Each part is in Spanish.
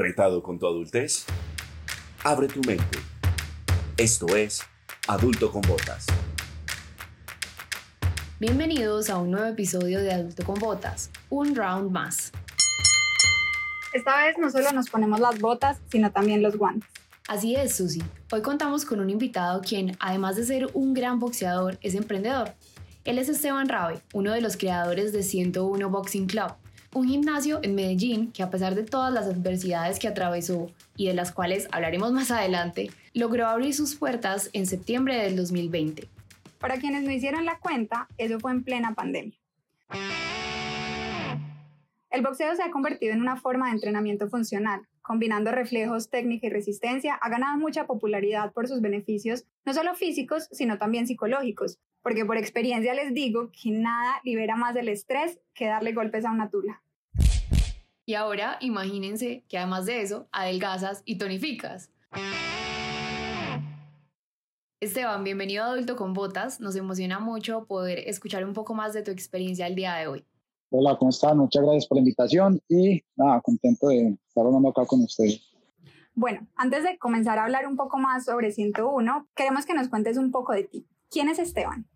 ¿Retado con tu adultez? Abre tu mente. Esto es Adulto con Botas. Bienvenidos a un nuevo episodio de Adulto con Botas, un round más. Esta vez no solo nos ponemos las botas, sino también los guantes. Así es, Susi. Hoy contamos con un invitado quien, además de ser un gran boxeador, es emprendedor. Él es Esteban Rave, uno de los creadores de 101 Boxing Club, un gimnasio en Medellín que, a pesar de todas las adversidades que atravesó y de las cuales hablaremos más adelante, logró abrir sus puertas en septiembre del 2020. Para quienes no hicieron la cuenta, eso fue en plena pandemia. El boxeo se ha convertido en una forma de entrenamiento funcional. Combinando reflejos, técnica y resistencia, ha ganado mucha popularidad por sus beneficios, no solo físicos, sino también psicológicos, porque por experiencia les digo que nada libera más el estrés que darle golpes a una tula. Y ahora imagínense que además de eso, adelgazas y tonificas. Esteban, bienvenido a Adulto con Botas. Nos emociona mucho poder escuchar un poco más de tu experiencia el día de hoy. Hola, ¿cómo están? Muchas gracias por la invitación y nada, contento de estar hablando acá con ustedes. Bueno, antes de comenzar a hablar un poco más sobre 101, queremos que nos cuentes un poco de ti. ¿Quién es Esteban?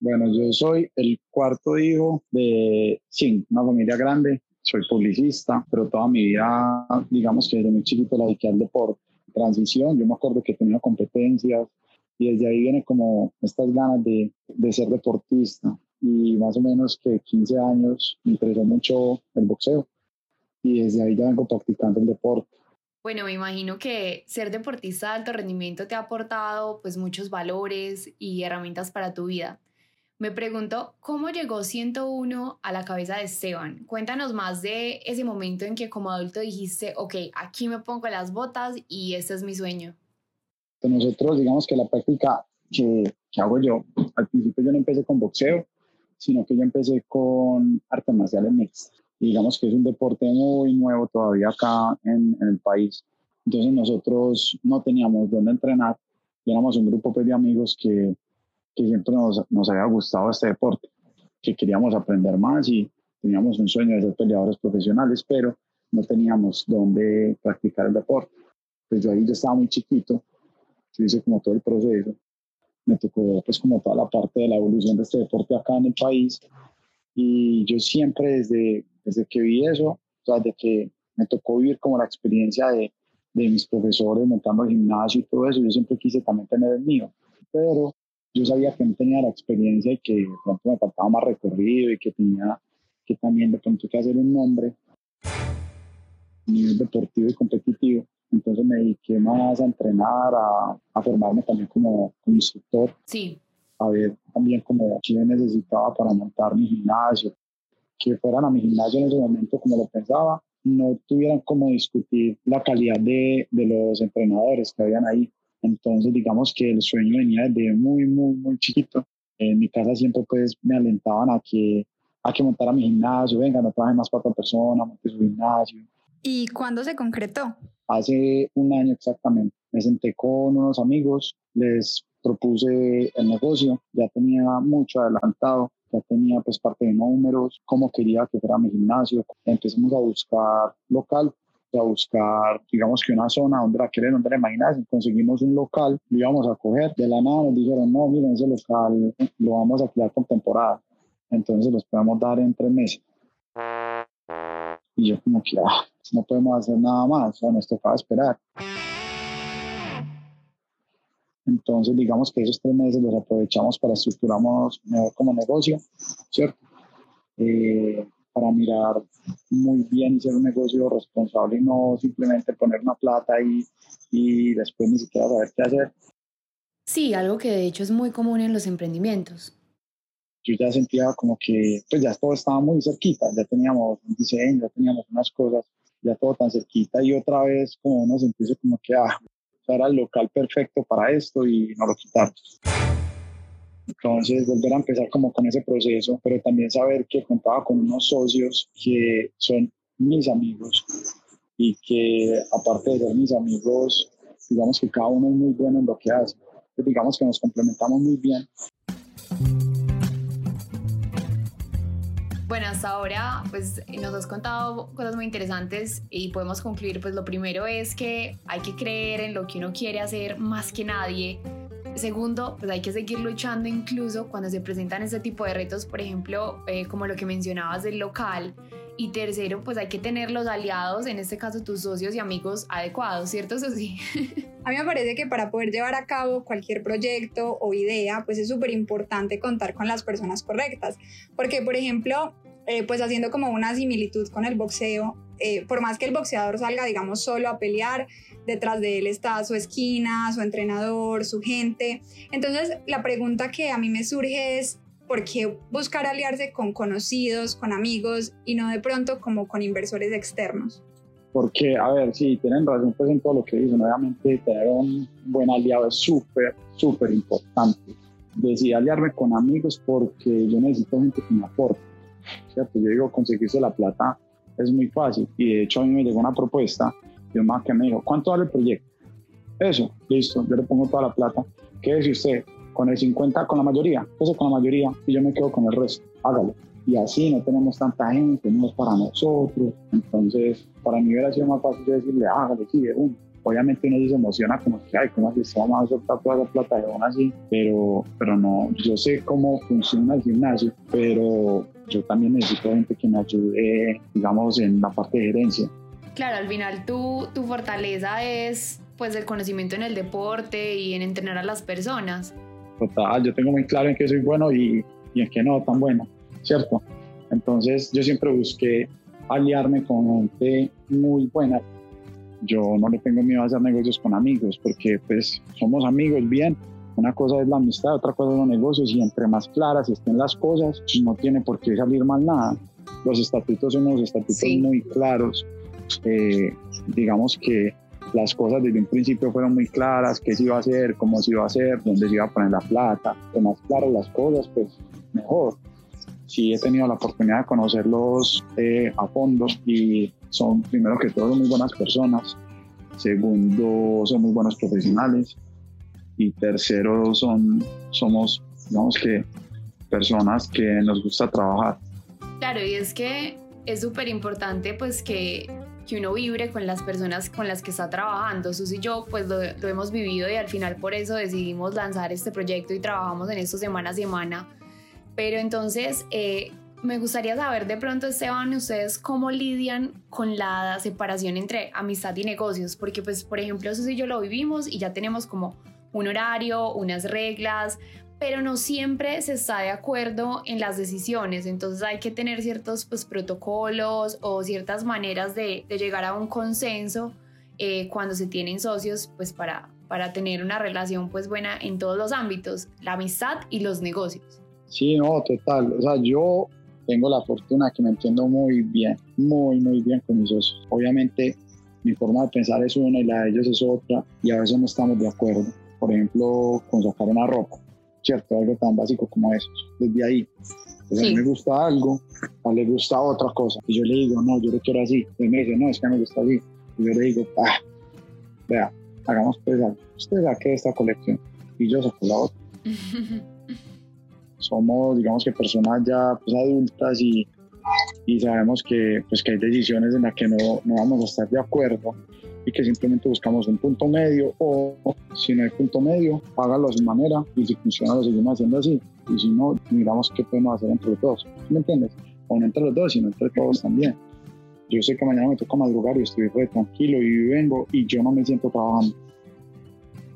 Bueno, yo soy el cuarto hijo de una familia grande. Soy publicista, pero toda mi vida, digamos que desde muy chiquito la dediqué al deporte. Transición, yo me acuerdo que tenía competencias y desde ahí viene como estas ganas de ser deportista. Y más o menos que 15 años me interesó mucho el boxeo y desde ahí ya vengo practicando el deporte. Bueno, me imagino que ser deportista de alto rendimiento te ha aportado pues muchos valores y herramientas para tu vida. Me pregunto, ¿cómo llegó 101 a la cabeza de Esteban? Cuéntanos más de ese momento en que como adulto dijiste, ok, aquí me pongo las botas y este es mi sueño. Nosotros digamos que la práctica que hago yo, al principio yo no empecé con boxeo, sino que yo empecé con artes marciales mixtas. Digamos que es un deporte muy nuevo todavía acá en el país. Entonces nosotros no teníamos dónde entrenar. Y éramos un grupo de amigos que siempre nos había gustado este deporte, que queríamos aprender más y teníamos un sueño de ser peleadores profesionales, pero no teníamos dónde practicar el deporte. Pues yo ahí ya estaba muy chiquito, yo hice como todo el proceso. Me tocó pues como toda la parte de la evolución de este deporte acá en el país y yo siempre desde que vi eso, o sea, desde que me tocó vivir como la experiencia de mis profesores montando el gimnasio y todo eso, yo siempre quise también tener el mío, pero yo sabía que no tenía la experiencia y que de pronto me faltaba más recorrido y que tenía que también de pronto que hacer un nombre a nivel deportivo y competitivo. Entonces me dediqué más a entrenar, a formarme también como instructor. Sí. A ver también como qué necesitaba para montar mi gimnasio. Que fueran a mi gimnasio en ese momento como lo pensaba, no tuvieran como discutir la calidad de los entrenadores que habían ahí. Entonces digamos que el sueño venía desde muy, muy, muy chiquito. En mi casa siempre pues me alentaban a que montara mi gimnasio. Venga, no traje más para otra persona, monte su gimnasio. ¿Y cuándo se concretó? Hace un año exactamente. Me senté con unos amigos, les propuse el negocio, ya tenía mucho adelantado, ya tenía pues parte de números, cómo quería que fuera mi gimnasio. Empezamos a buscar local, a buscar digamos que una zona donde la quieren, donde la imaginasen. Conseguimos un local, lo íbamos a coger, de la nada nos dijeron, no, miren, ese local lo vamos a alquilar con temporada, entonces los podemos dar en 3 meses. Y yo como que, no podemos hacer nada más, o sea, nos tocaba esperar. Entonces, digamos que esos 3 meses los aprovechamos para estructurarnos mejor como negocio, ¿cierto? Para mirar muy bien y ser un negocio responsable y no simplemente poner una plata y después ni siquiera saber qué hacer. Sí, algo que de hecho es muy común en los emprendimientos. Yo ya sentía como que pues ya todo estaba muy cerquita, ya teníamos un diseño, ya teníamos unas cosas, ya todo tan cerquita y otra vez como uno se empieza como que era el local perfecto para esto y no lo quitamos. Entonces volver a empezar como con ese proceso, pero también saber que contaba con unos socios que son mis amigos y que aparte de ser mis amigos, digamos que cada uno es muy bueno en lo que hace, pues digamos que nos complementamos muy bien. Bueno, hasta ahora pues nos has contado cosas muy interesantes y podemos concluir, pues lo primero es que hay que creer en lo que uno quiere hacer más que nadie. Segundo, pues hay que seguir luchando incluso cuando se presentan este tipo de retos, por ejemplo, como lo que mencionabas del local. Y tercero, pues hay que tener los aliados, en este caso tus socios y amigos adecuados, ¿cierto, Susi? A mí me parece que para poder llevar a cabo cualquier proyecto o idea, pues es súper importante contar con las personas correctas. Porque, por ejemplo, pues haciendo como una similitud con el boxeo, por más que el boxeador salga, digamos, solo a pelear, detrás de él está su esquina, su entrenador, su gente. Entonces, la pregunta que a mí me surge es, ¿por qué buscar aliarse con conocidos, con amigos y no de pronto como con inversores externos? Porque, a ver, sí, tienen razón pues en todo lo que dicen. Obviamente tener un buen aliado es súper, súper importante. Decidí aliarme con amigos porque yo necesito gente que me aporte, ¿cierto? Yo digo, conseguirse la plata es muy fácil. Y de hecho a mí me llegó una propuesta de un man que me dijo, ¿cuánto vale el proyecto? Eso, listo, yo le pongo toda la plata. ¿Qué dice usted? Con el 50, con la mayoría, eso con la mayoría, y yo me quedo con el resto, hágalo. Y así no tenemos tanta gente, no es para nosotros. Entonces, para mí hubiera sido más fácil yo decirle, hágale, sí, de uno. Obviamente uno se emociona como que, ay, ¿cómo así vamos a soltar toda esa plata de uno así? Pero no, yo sé cómo funciona el gimnasio, pero yo también necesito gente que me ayude, digamos, en la parte de gerencia. Claro, al final tu fortaleza es pues el conocimiento en el deporte y en entrenar a las personas. Total, yo tengo muy claro en qué soy bueno y en qué no tan bueno, ¿cierto? Entonces yo siempre busqué aliarme con gente muy buena. Yo no le tengo miedo a hacer negocios con amigos porque pues somos amigos, bien, una cosa es la amistad, otra cosa son los negocios, y entre más claras estén las cosas, no tiene por qué salir mal nada. Los estatutos son unos estatutos muy claros, digamos que las cosas desde un principio fueron muy claras, qué se iba a hacer, cómo se iba a hacer, dónde se iba a poner la plata. Lo más claras las cosas, pues mejor. Sí he tenido la oportunidad de conocerlos a fondo y son, primero que todo, muy buenas personas. Segundo, son muy buenos profesionales. Y tercero, somos, digamos que, personas que nos gusta trabajar. Claro, y es que es súper importante pues que uno vibre con las personas con las que está trabajando. Susi y yo pues lo hemos vivido y al final por eso decidimos lanzar este proyecto y trabajamos en esto semana a semana. Pero entonces me gustaría saber de pronto, Esteban, ustedes cómo lidian con la separación entre amistad y negocios, porque pues por ejemplo Susi y yo lo vivimos y ya tenemos como un horario, unas reglas, pero no siempre se está de acuerdo en las decisiones, entonces hay que tener ciertos pues, protocolos o ciertas maneras de llegar a un consenso cuando se tienen socios, pues para tener una relación pues, buena en todos los ámbitos, la amistad y los negocios. Sí, no, total, o sea, yo tengo la fortuna que me entiendo muy bien con mis socios. Obviamente mi forma de pensar es una y la de ellos es otra y a veces no estamos de acuerdo, por ejemplo con sacar una ropa, ¿cierto? Algo tan básico como eso. Desde ahí, pues sí. A mí me gusta algo, a él le gusta otra cosa. Y yo le digo, no, yo lo quiero así. Y me dice, no, es que me gusta así. Y yo le digo, vea, hagamos pues algo. Usted saque esta colección y yo saco la otra. Somos, digamos que personas ya pues, adultas y sabemos que, pues, que hay decisiones en las que no vamos a estar de acuerdo. Y que simplemente buscamos un punto medio o si no hay punto medio, hágalo a su manera y si funciona lo seguimos haciendo así y si no, miramos qué podemos hacer entre los dos, ¿me entiendes? O no entre los dos, sino entre todos también. Yo sé que mañana me toca madrugar y estoy re tranquilo y vengo y yo no me siento trabajando.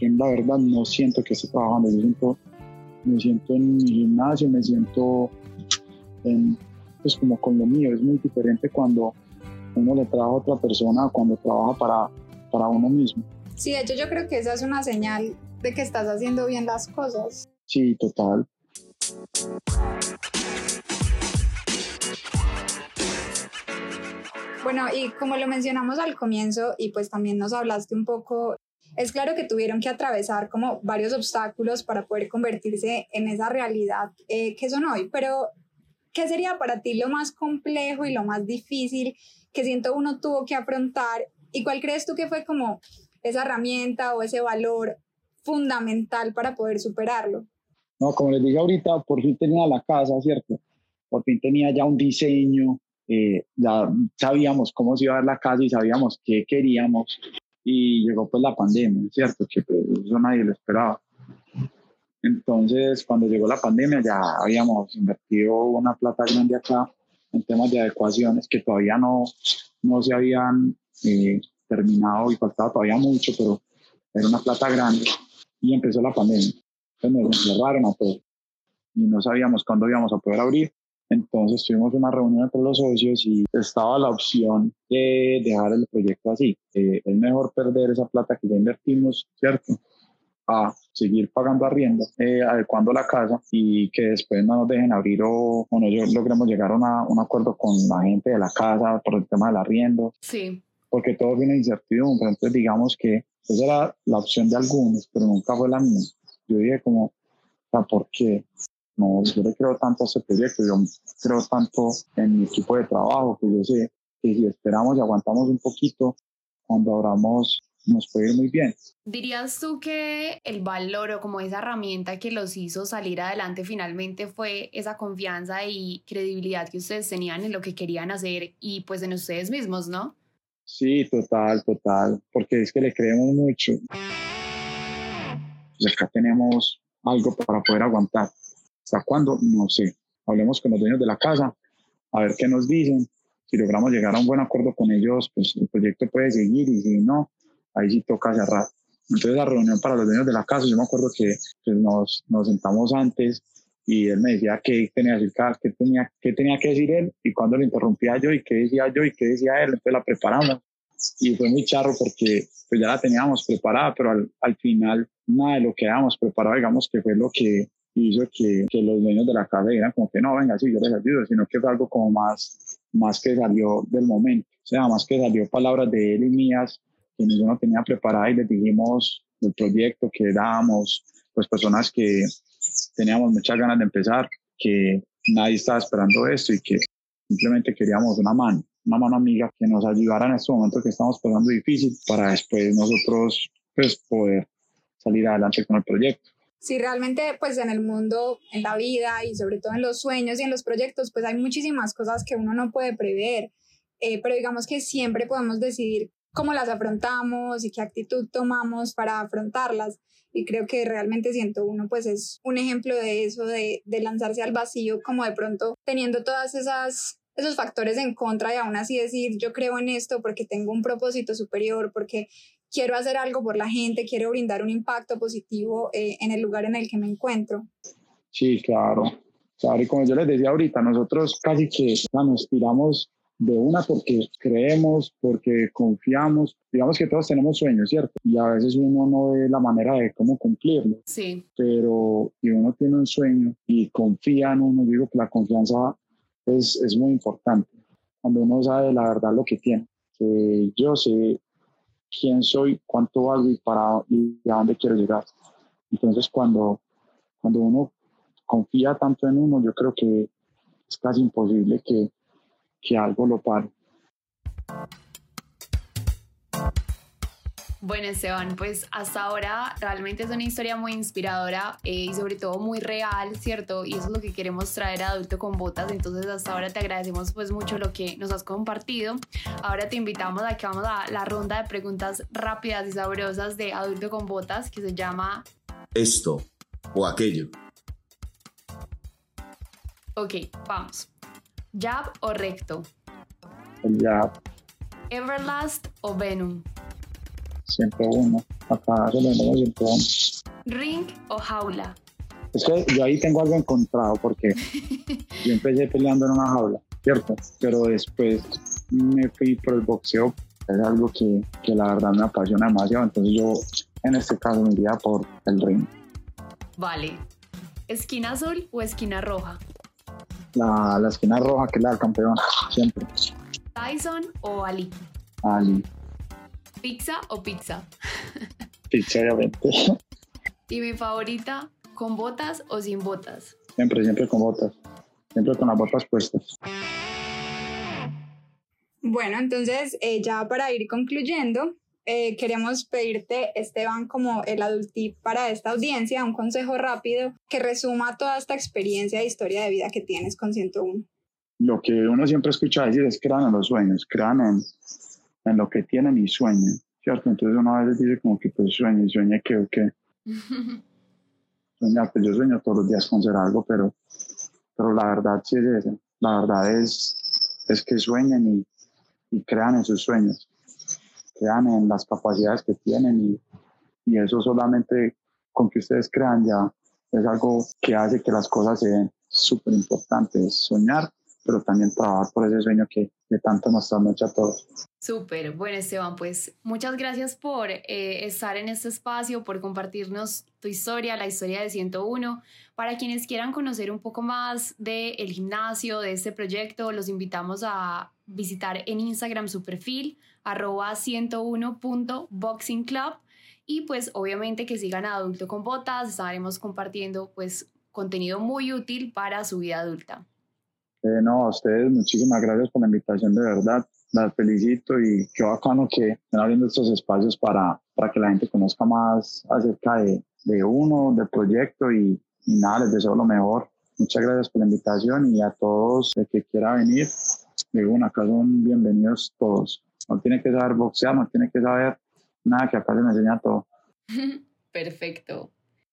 Yo la verdad no siento que esté trabajando, me siento en mi gimnasio, me siento en, pues como con lo mío. Es muy diferente cuando uno le trabaja a otra persona cuando trabaja para uno mismo. Sí, de hecho yo creo que esa es una señal de que estás haciendo bien las cosas. Sí, total. Bueno, y como lo mencionamos al comienzo y pues también nos hablaste un poco, es claro que tuvieron que atravesar como varios obstáculos para poder convertirse en esa realidad que son hoy, pero ¿qué sería para ti lo más complejo y lo más difícil que 101 tuvo que afrontar y cuál crees tú que fue como esa herramienta o ese valor fundamental para poder superarlo? No, como les dije ahorita, por fin tenía la casa, ¿cierto? por fin tenía ya un diseño, ya sabíamos cómo se iba a ver la casa y sabíamos qué queríamos, y llegó pues la pandemia, ¿cierto? Que pues, eso nadie lo esperaba. Entonces, cuando llegó la pandemia ya habíamos invertido una plata grande acá en temas de adecuaciones que todavía no se habían terminado y faltaba todavía mucho, pero era una plata grande, y empezó la pandemia. Entonces nos encerraron a todos y no sabíamos cuándo íbamos a poder abrir. Entonces tuvimos una reunión entre los socios y estaba la opción de dejar el proyecto así. Es mejor perder esa plata que ya invertimos, ¿cierto?, a seguir pagando arriendo, adecuando la casa, y que después no nos dejen abrir o no logremos llegar a un acuerdo con la gente de la casa por el tema del arriendo. Sí. Porque todo viene de incertidumbre. Entonces digamos que esa era la opción de algunos, pero nunca fue la mía. Yo dije como, ¿por qué? No, yo le creo tanto a ese proyecto, yo creo tanto en mi equipo de trabajo, que yo sé que si esperamos y aguantamos un poquito, cuando abramos nos puede ir muy bien. ¿Dirías tú que el valor o como esa herramienta que los hizo salir adelante finalmente fue esa confianza y credibilidad que ustedes tenían en lo que querían hacer y pues en ustedes mismos, no? Sí, total, porque es que le creemos mucho. Pues acá tenemos algo para poder aguantar. ¿Hasta cuándo? No sé. Hablemos con los dueños de la casa, a ver qué nos dicen. Si logramos llegar a un buen acuerdo con ellos, pues el proyecto puede seguir, y si no, ahí sí toca cerrar. Entonces la reunión para los dueños de la casa, yo me acuerdo que pues, nos sentamos antes y él me decía qué tenía que decir él y cuando lo interrumpía yo y qué decía él, entonces la preparamos. Y fue muy charro porque pues, ya la teníamos preparada, pero al final nada de lo que habíamos preparado, digamos que fue lo que hizo que los dueños de la casa dijeran como que no, venga, sí, yo les ayudo, sino que fue algo como más que salió del momento, o sea, más que salió palabras de él y mías, que ninguno tenía preparada, y les dijimos el proyecto, que éramos pues personas que teníamos muchas ganas de empezar, que nadie estaba esperando esto y que simplemente queríamos una mano amiga que nos ayudara en este momento que estamos pasando difícil, para después nosotros pues poder salir adelante con el proyecto. Sí, realmente pues en el mundo, en la vida y sobre todo en los sueños y en los proyectos pues hay muchísimas cosas que uno no puede prever, pero digamos que siempre podemos decidir cómo las afrontamos y qué actitud tomamos para afrontarlas, y creo que realmente 101 pues es un ejemplo de eso, de lanzarse al vacío como de pronto teniendo todas esos factores en contra y aún así decir yo creo en esto porque tengo un propósito superior, porque quiero hacer algo por la gente, quiero brindar un impacto positivo en el lugar en el que me encuentro. Sí, claro, y como yo les decía ahorita, nosotros casi que nos tiramos de una porque creemos, porque confiamos. Digamos que todos tenemos sueños, ¿cierto? Y a veces uno no ve la manera de cómo cumplirlo. Sí. Pero si uno tiene un sueño y confía en uno, digo que la confianza es muy importante. Cuando uno sabe la verdad lo que tiene, que yo sé quién soy, cuánto valgo y a dónde quiero llegar. Entonces cuando uno confía tanto en uno, yo creo que es casi imposible que algo lo pare. Bueno, Esteban, pues hasta ahora realmente es una historia muy inspiradora y sobre todo muy real, ¿cierto? Y eso es lo que queremos traer a Adulto con Botas. Entonces hasta ahora te agradecemos pues mucho lo que nos has compartido. Ahora te invitamos a que vamos a la ronda de preguntas rápidas y sabrosas de Adulto con Botas, que se llama Esto o Aquello. Ok, vamos. ¿Jab o recto? El jab. ¿Everlast o Venom? 101. Acá se lo vemos 101. ¿Ring o jaula? Es que yo ahí tengo algo encontrado porque yo empecé peleando en una jaula, ¿cierto? Pero después me fui por el boxeo. Es algo que la verdad me apasiona demasiado. Entonces yo en este caso me iría por el ring. Vale. ¿Esquina azul o esquina roja? La esquina roja, que es la del campeón, siempre. ¿Tyson o Ali? Ali. ¿Pizza o pizza? Pizza, obviamente. ¿Y mi favorita, con botas o sin botas? Siempre con botas. Siempre con las botas puestas. Bueno, entonces, ya para ir concluyendo, queríamos pedirte, Esteban, como el adultip para esta audiencia, un consejo rápido que resuma toda esta experiencia e historia de vida que tienes con 101. Lo que uno siempre escucha decir es crean en los sueños, crean en lo que tienen y sueñen, ¿cierto? Entonces uno a veces dice como que pues sueñe qué o qué. Soñar, pues yo sueño todos los días con ser algo, pero la verdad sí es esa. La verdad es que sueñen y crean en sus sueños. Crean en las capacidades que tienen y eso solamente con que ustedes crean ya es algo que hace que las cosas se den. Súper importante es soñar, pero también trabajar por ese sueño que de tanto nos da mucho a todos. Súper, bueno Esteban, pues muchas gracias por estar en este espacio, por compartirnos tu historia, la historia de 101. Para quienes quieran conocer un poco más del gimnasio, de este proyecto, los invitamos a visitar en Instagram su perfil, @101.boxingclub, y pues obviamente que sigan a Adulto con Botas, estaremos compartiendo pues contenido muy útil para su vida adulta. No, a ustedes muchísimas gracias por la invitación, de verdad, las felicito y qué bacano que estén abriendo estos espacios para que la gente conozca más acerca de uno, del proyecto y nada, les deseo lo mejor. Muchas gracias por la invitación y a todos el que quiera venir, digo, acá son bienvenidos todos. No tiene que saber boxear, no tiene que saber nada, que acá se me enseña todo. Perfecto.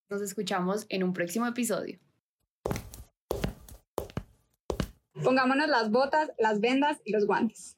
Nos escuchamos en un próximo episodio. Pongámonos las botas, las vendas y los guantes.